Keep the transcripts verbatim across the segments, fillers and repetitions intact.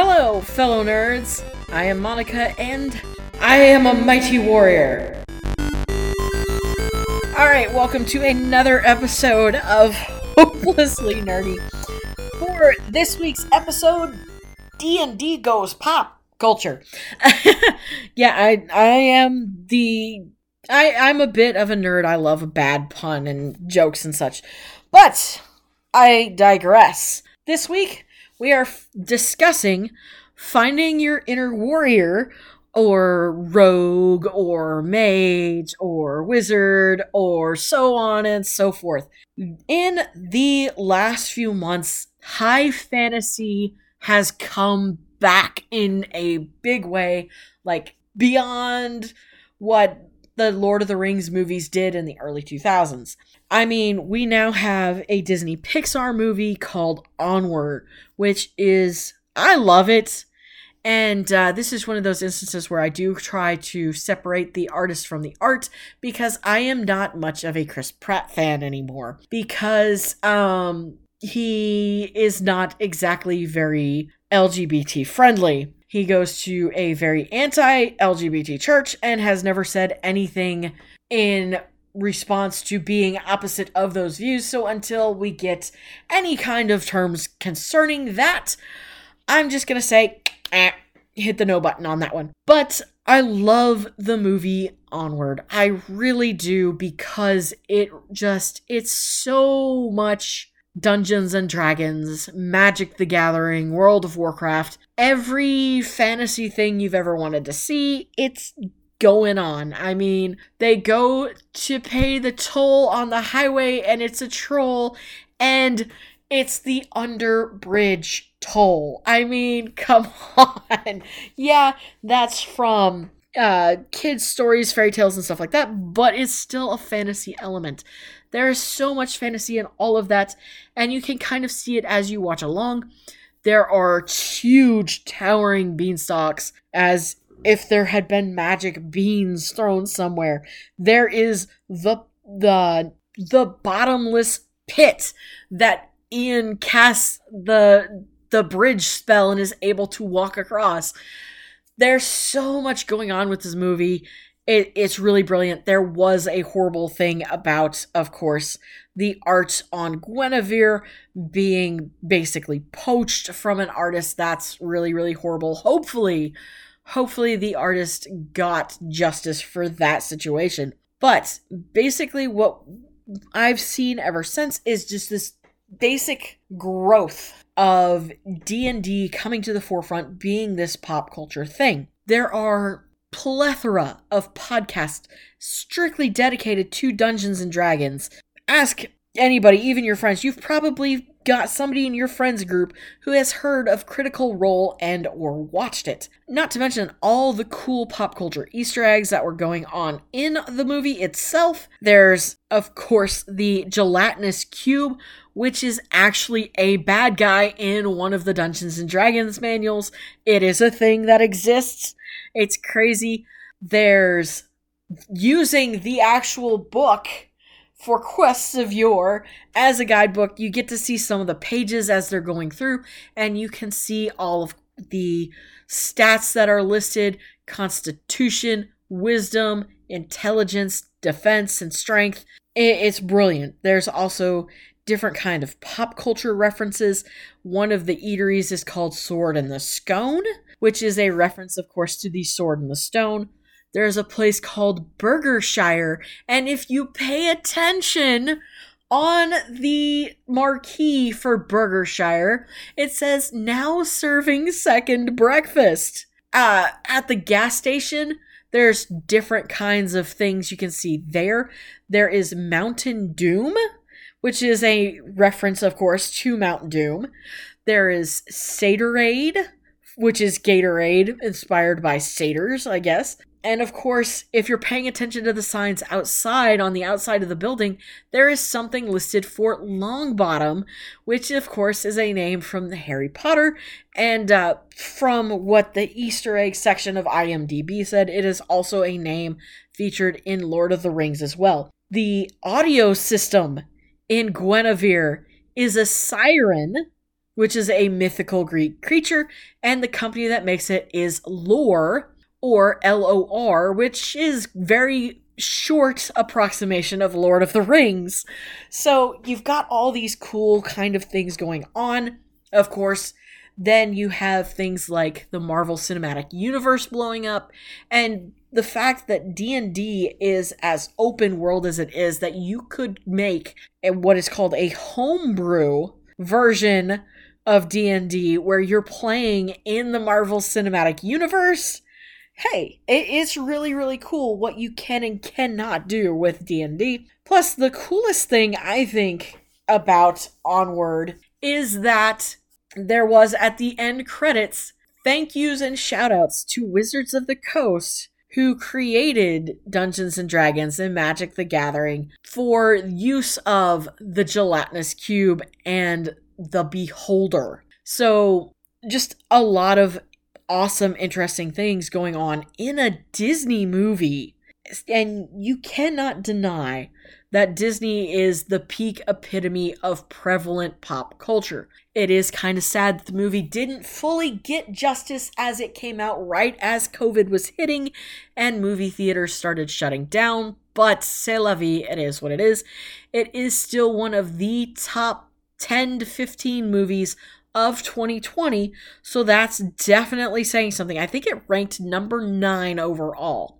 Hello, fellow nerds! I am Monica, and I am a mighty warrior! Alright, welcome to another episode of Hopelessly Nerdy. For this week's episode, D and D goes pop culture. yeah, I I am the... I, I'm a bit of a nerd. I love a bad pun and jokes and such. But I digress. This week, we are f- discussing finding your inner warrior, or rogue, or mage, or wizard, or so on and so forth. In the last few months, high fantasy has come back in a big way, like beyond what the Lord of the Rings movies did in the early two thousands. I mean, we now have a Disney Pixar movie called Onward, which is, I love it. And uh, this is one of those instances where I do try to separate the artist from the art, because I am not much of a Chris Pratt fan anymore, because um, he is not exactly very L G B T friendly. He goes to a very anti-L G B T church and has never said anything in response to being opposite of those views. So until we get any kind of terms concerning that, I'm just going to say, eh, hit the no button on that one. But I love the movie Onward. I really do, because it just, it's so much Dungeons and Dragons, Magic the Gathering, World of Warcraft, every fantasy thing you've ever wanted to see, it's going on. I mean, they go to pay the toll on the highway and it's a troll, and it's the underbridge toll. I mean, come on. Yeah, that's from uh, kids' stories, fairy tales, and stuff like that, but it's still a fantasy element. There is so much fantasy in all of that, and you can kind of see it as you watch along. There are huge towering beanstalks, as if there had been magic beans thrown somewhere. There is the the the bottomless pit that Ian casts the the bridge spell and is able to walk across. There's so much going on with this movie. It, it's really brilliant. There was a horrible thing about, of course, the art on Guinevere being basically poached from an artist. That's really, really horrible. Hopefully, hopefully the artist got justice for that situation. But basically what I've seen ever since is just this basic growth of D and D coming to the forefront, being this pop culture thing. There are plethora of podcasts strictly dedicated to Dungeons and Dragons. Ask anybody, even your friends. You've probably got somebody in your friends group who has heard of Critical Role and or watched it. Not to mention all the cool pop culture Easter eggs that were going on in the movie itself. There's, of course, the gelatinous cube, which is actually a bad guy in one of the Dungeons and Dragons manuals. It is a thing that exists. It's crazy. There's using the actual book for quests of yore as a guidebook. You get to see some of the pages as they're going through, and you can see all of the stats that are listed: constitution, wisdom, intelligence, defense, and strength. It's brilliant. There's also different kind of pop culture references. One of the eateries is called Sword and the Scone, which is a reference, of course, to the Sword and the Stone. There's a place called Burgershire, and if you pay attention on the marquee for Burgershire, it says, now serving second breakfast. Uh, at the gas station, there's different kinds of things you can see there. There is Mountain Doom, which is a reference, of course, to Mountain Doom. There is Saderade, which is Gatorade, inspired by satyrs, I guess. And of course, if you're paying attention to the signs outside, on the outside of the building, there is something listed for Longbottom, which of course is a name from the Harry Potter. And uh, from what the Easter egg section of I M D B said, it is also a name featured in Lord of the Rings as well. The audio system in Guinevere is a siren, which is a mythical Greek creature, and the company that makes it is Lore, or L O R, which is very short approximation of Lord of the Rings. So you've got all these cool kind of things going on. Of course, then you have things like the Marvel Cinematic Universe blowing up, and the fact that D and D is as open world as it is, that you could make what is called a homebrew version of D and D where you're playing in the Marvel Cinematic Universe. Hey, it's really, really cool what you can and cannot do with D and D. Plus, the coolest thing I think about Onward is that there was, at the end credits, thank yous and shout outs to Wizards of the Coast, who created Dungeons and Dragons and Magic the Gathering, for use of the gelatinous cube and the beholder. So just a lot of awesome, interesting things going on in a Disney movie. And you cannot deny that Disney is the peak epitome of prevalent pop culture. It is kind of sad that the movie didn't fully get justice as it came out right as COVID was hitting and movie theaters started shutting down, but c'est la vie, it is what it is. It is still one of the top ten to fifteen movies of twenty twenty, so that's definitely saying something. I think it ranked number nine overall.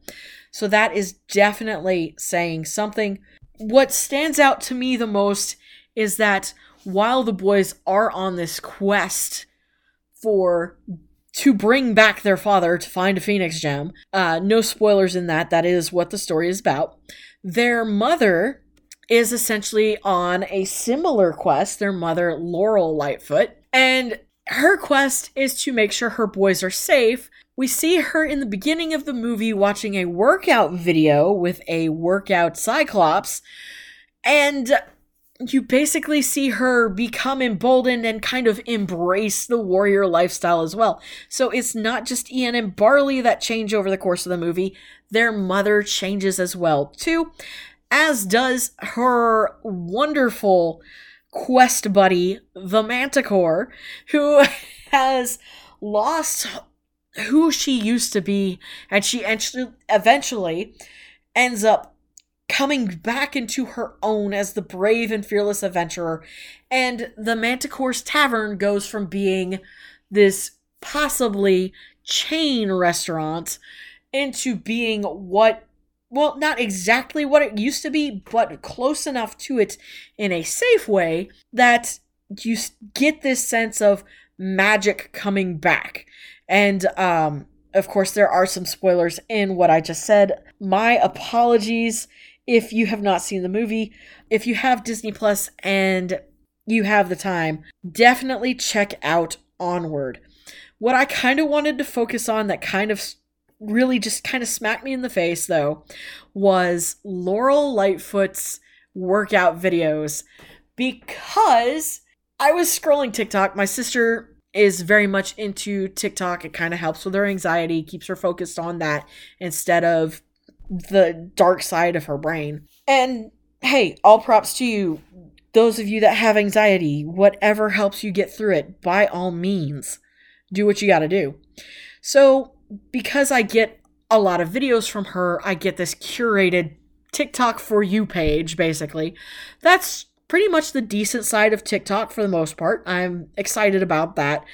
So that is definitely saying something. What stands out to me the most is that while the boys are on this quest for to bring back their father to find a Phoenix gem, uh, no spoilers in that, that is what the story is about, their mother is essentially on a similar quest, their mother, Laurel Lightfoot, and her quest is to make sure her boys are safe. We see her in the beginning of the movie watching a workout video with a workout cyclops, and you basically see her become emboldened and kind of embrace the warrior lifestyle as well. So it's not just Ian and Barley that change over the course of the movie. Their mother changes as well too, as does her wonderful quest buddy, the Manticore, who has lost who she used to be, and she eventually ends up coming back into her own as the brave and fearless adventurer. And the Manticore's Tavern goes from being this possibly chain restaurant into being what, well, not exactly what it used to be, but close enough to it in a safe way that you get this sense of magic coming back. And, um, of course, there are some spoilers in what I just said. My apologies if you have not seen the movie. If you have Disney Plus and you have the time, definitely check out Onward. What I kind of wanted to focus on that kind of really just kind of smacked me in the face, though, was Laurel Lightfoot's workout videos. Because I was scrolling TikTok, my sister is very much into TikTok. It kind of helps with her anxiety, keeps her focused on that instead of the dark side of her brain. And hey, all props to you. Those of you that have anxiety, whatever helps you get through it, by all means, do what you got to do. So because I get a lot of videos from her, I get this curated TikTok for you page, basically. That's pretty much the decent side of TikTok for the most part. I'm excited about that.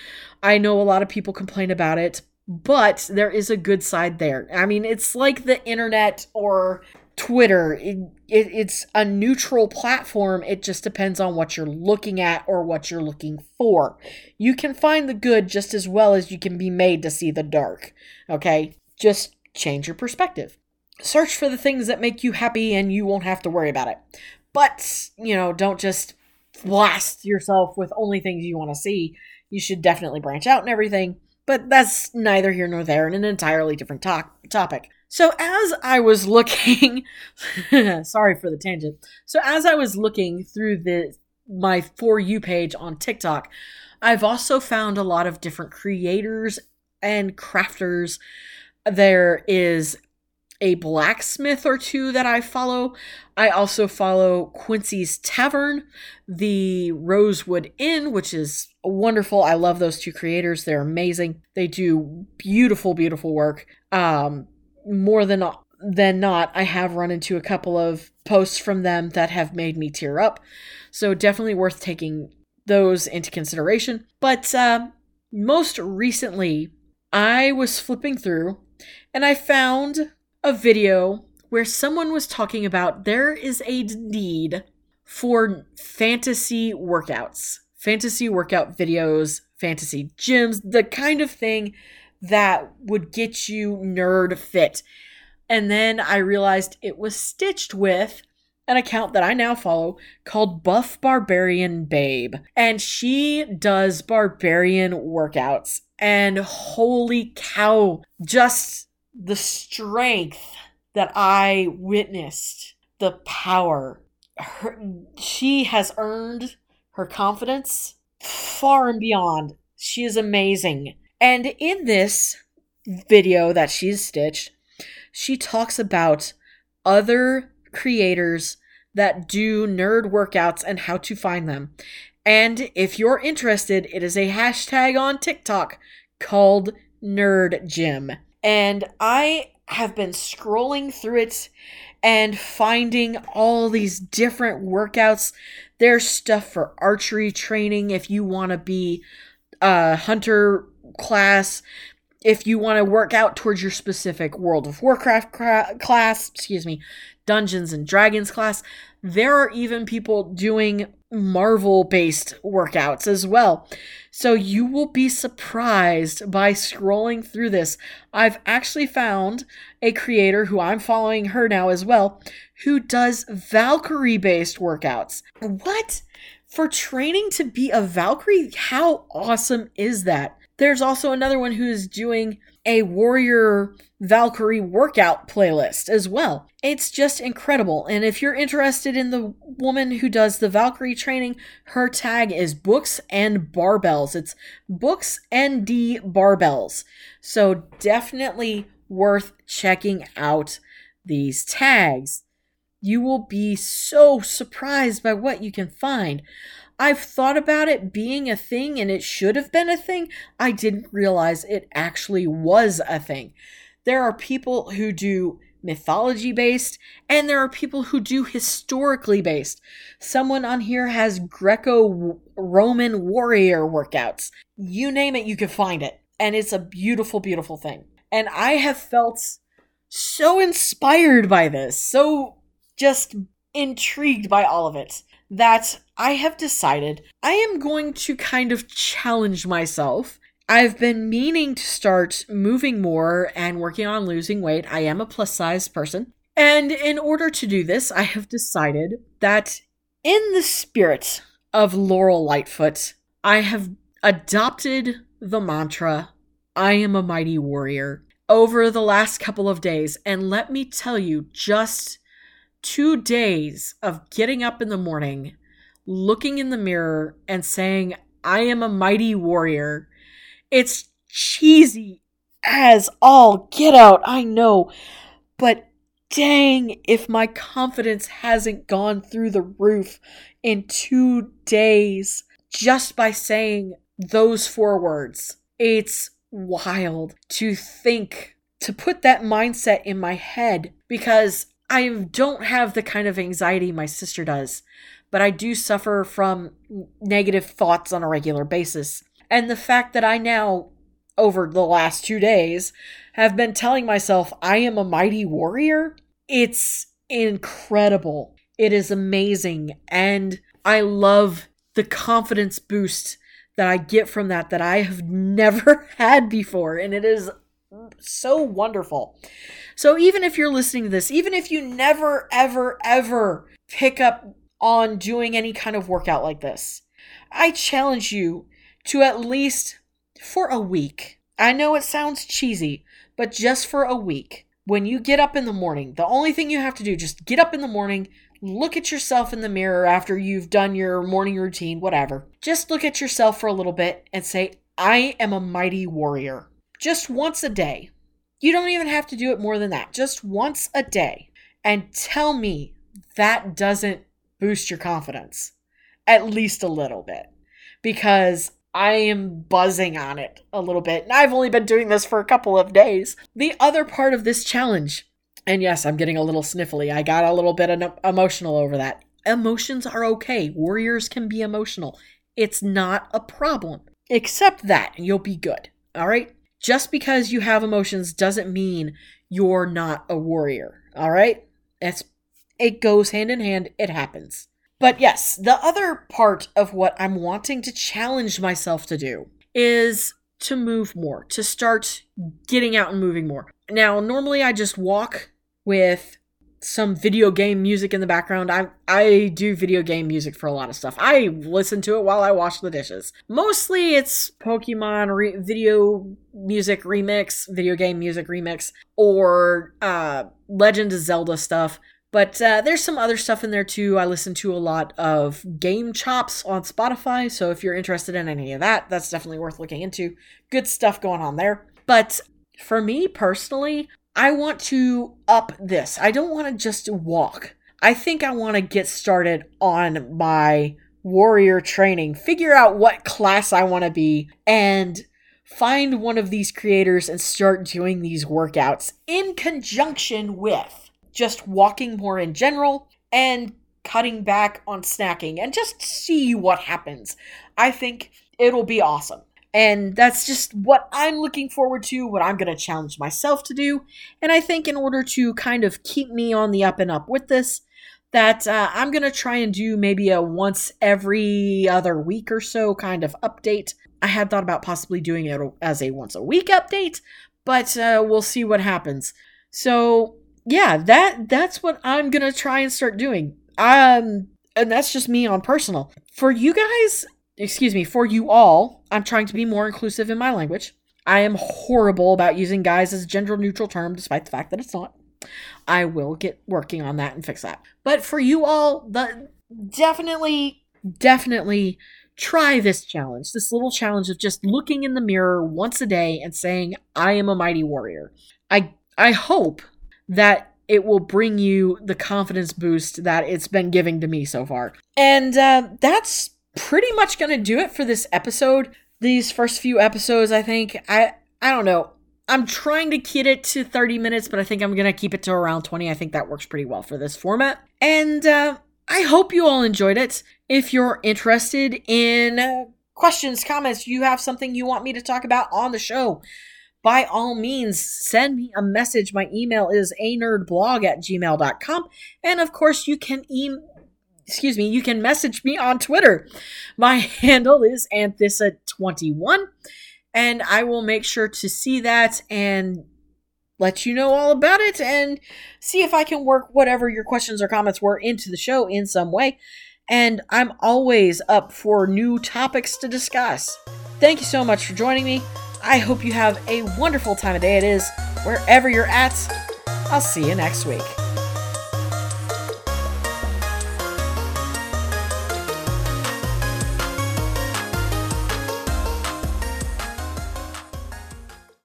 I know a lot of people complain about it, but there is a good side there. I mean, it's like the internet or Twitter. It, it, it's a neutral platform. It just depends on what you're looking at or what you're looking for. You can find the good just as well as you can be made to see the dark. Okay? Just change your perspective. Search for the things that make you happy and you won't have to worry about it. But, you know, don't just blast yourself with only things you want to see. You should definitely branch out and everything. But that's neither here nor there, and an entirely different to- topic. So as I was looking, sorry for the tangent. So as I was looking through the my For You page on TikTok, I've also found a lot of different creators and crafters. There is a blacksmith or two that I follow. I also follow Quincy's Tavern, the Rosewood Inn, which is wonderful. I love those two creators. They're amazing. They do beautiful, beautiful work. Um, more than than not, I have run into a couple of posts from them that have made me tear up. So definitely worth taking those into consideration. But uh, most recently, I was flipping through and I found a video where someone was talking about there is a need for fantasy workouts, fantasy workout videos, fantasy gyms, the kind of thing that would get you nerd fit. And then I realized it was stitched with an account that I now follow called Buff Barbarian Babe. And she does barbarian workouts. And holy cow, just the strength that I witnessed, the power. Her, she has earned her confidence far and beyond. She is amazing. And in this video that she's stitched, she talks about other creators that do nerd workouts and how to find them. And if you're interested, it is a hashtag on TikTok called Nerd Gym. And I have been scrolling through it and finding all these different workouts. There's stuff for archery training if you want to be a hunter class, if you want to work out towards your specific World of Warcraft cra- class, excuse me, Dungeons and Dragons class. There are even people doing Marvel-based workouts as well. So you will be surprised by scrolling through this. I've actually found a creator who I'm following her now as well, who does Valkyrie-based workouts. What? For training to be a Valkyrie? How awesome is that? There's also another one who's doing a warrior Valkyrie workout playlist as well. It's just incredible. And if you're interested in the woman who does the Valkyrie training, her tag is books and barbells. It's books and D barbells. So definitely worth checking out these tags. You will be so surprised by what you can find. I've thought about it being a thing, and it should have been a thing. I didn't realize it actually was a thing. There are people who do mythology-based, and there are people who do historically-based. Someone on here has Greco-Roman warrior workouts. You name it, you can find it. And it's a beautiful, beautiful thing. And I have felt so inspired by this, so just intrigued by all of it, that I have decided I am going to kind of challenge myself. I've been meaning to start moving more and working on losing weight. I am a plus size person. And in order to do this, I have decided that in the spirit of Laurel Lightfoot, I have adopted the mantra, I am a mighty warrior, over the last couple of days. And let me tell you, just two days of getting up in the morning, looking in the mirror and saying, I am a mighty warrior. It's cheesy as all get out, I know. But dang, if my confidence hasn't gone through the roof in two days just by saying those four words. It's wild to think, to put that mindset in my head, because I don't have the kind of anxiety my sister does, but I do suffer from negative thoughts on a regular basis. And the fact that I now, over the last two days, have been telling myself I am a mighty warrior, it's incredible. It is amazing. And I love the confidence boost that I get from that, that I have never had before. And it is so wonderful. So even if you're listening to this, even if you never, ever, ever pick up on doing any kind of workout like this, I challenge you to, at least for a week. I know it sounds cheesy, but just for a week, when you get up in the morning, the only thing you have to do, just get up in the morning, look at yourself in the mirror after you've done your morning routine, whatever. Just look at yourself for a little bit and say, I am a mighty warrior. Just once a day. You don't even have to do it more than that. Just once a day. And tell me that doesn't boost your confidence. At least a little bit. Because I am buzzing on it a little bit. And I've only been doing this for a couple of days. The other part of this challenge, and yes, I'm getting a little sniffly. I got a little bit emotional over that. Emotions are okay. Warriors can be emotional. It's not a problem. Accept that and you'll be good. All right? Just because you have emotions doesn't mean you're not a warrior. All right? It's, it goes hand in hand. It happens. But yes, the other part of what I'm wanting to challenge myself to do is to move more, to start getting out and moving more. Now, normally I just walk with some video game music in the background. I I do video game music for a lot of stuff. I listen to it while I wash the dishes. Mostly it's Pokemon re- video music remix, video game music remix, or uh, Legend of Zelda stuff. But uh, there's some other stuff in there too. I listen to a lot of Game Chops on Spotify, so if you're interested in any of that, that's definitely worth looking into. Good stuff going on there. But for me personally, I want to up this. I don't want to just walk. I think I want to get started on my warrior training, figure out what class I want to be, and find one of these creators and start doing these workouts in conjunction with just walking more in general and cutting back on snacking and just see what happens. I think it'll be awesome. And that's just what I'm looking forward to, what I'm going to challenge myself to do. And I think in order to kind of keep me on the up and up with this, that uh, I'm going to try and do maybe a once every other week or so kind of update. I had thought about possibly doing it as a once a week update, but uh, we'll see what happens. So yeah, that that's what I'm going to try and start doing. Um, and that's just me on personal. For you guys... Excuse me, for you all, I'm trying to be more inclusive in my language. I am horrible about using guys as a gender-neutral term, despite the fact that it's not. I will get working on that and fix that. But for you all, the, definitely, definitely try this challenge, this little challenge of just looking in the mirror once a day and saying, I am a mighty warrior. I I hope that it will bring you the confidence boost that it's been giving to me so far. And uh, that's... pretty much gonna do it for this episode. These first few episodes, I think, I I don't know. I'm trying to get it to thirty minutes, but I think I'm gonna keep it to around twenty. I think that works pretty well for this format. And uh, I hope you all enjoyed it. If you're interested in uh, questions, comments, you have something you want me to talk about on the show, by all means, send me a message. My email is a nerd blog at gmail dot com. And of course, you can email Excuse me, you can message me on Twitter. My handle is Anthissa twenty-one, and I will make sure to see that and let you know all about it and see if I can work whatever your questions or comments were into the show in some way. And I'm always up for new topics to discuss. Thank you so much for joining me. I hope you have a wonderful time of day it is, wherever you're at. I'll see you next week.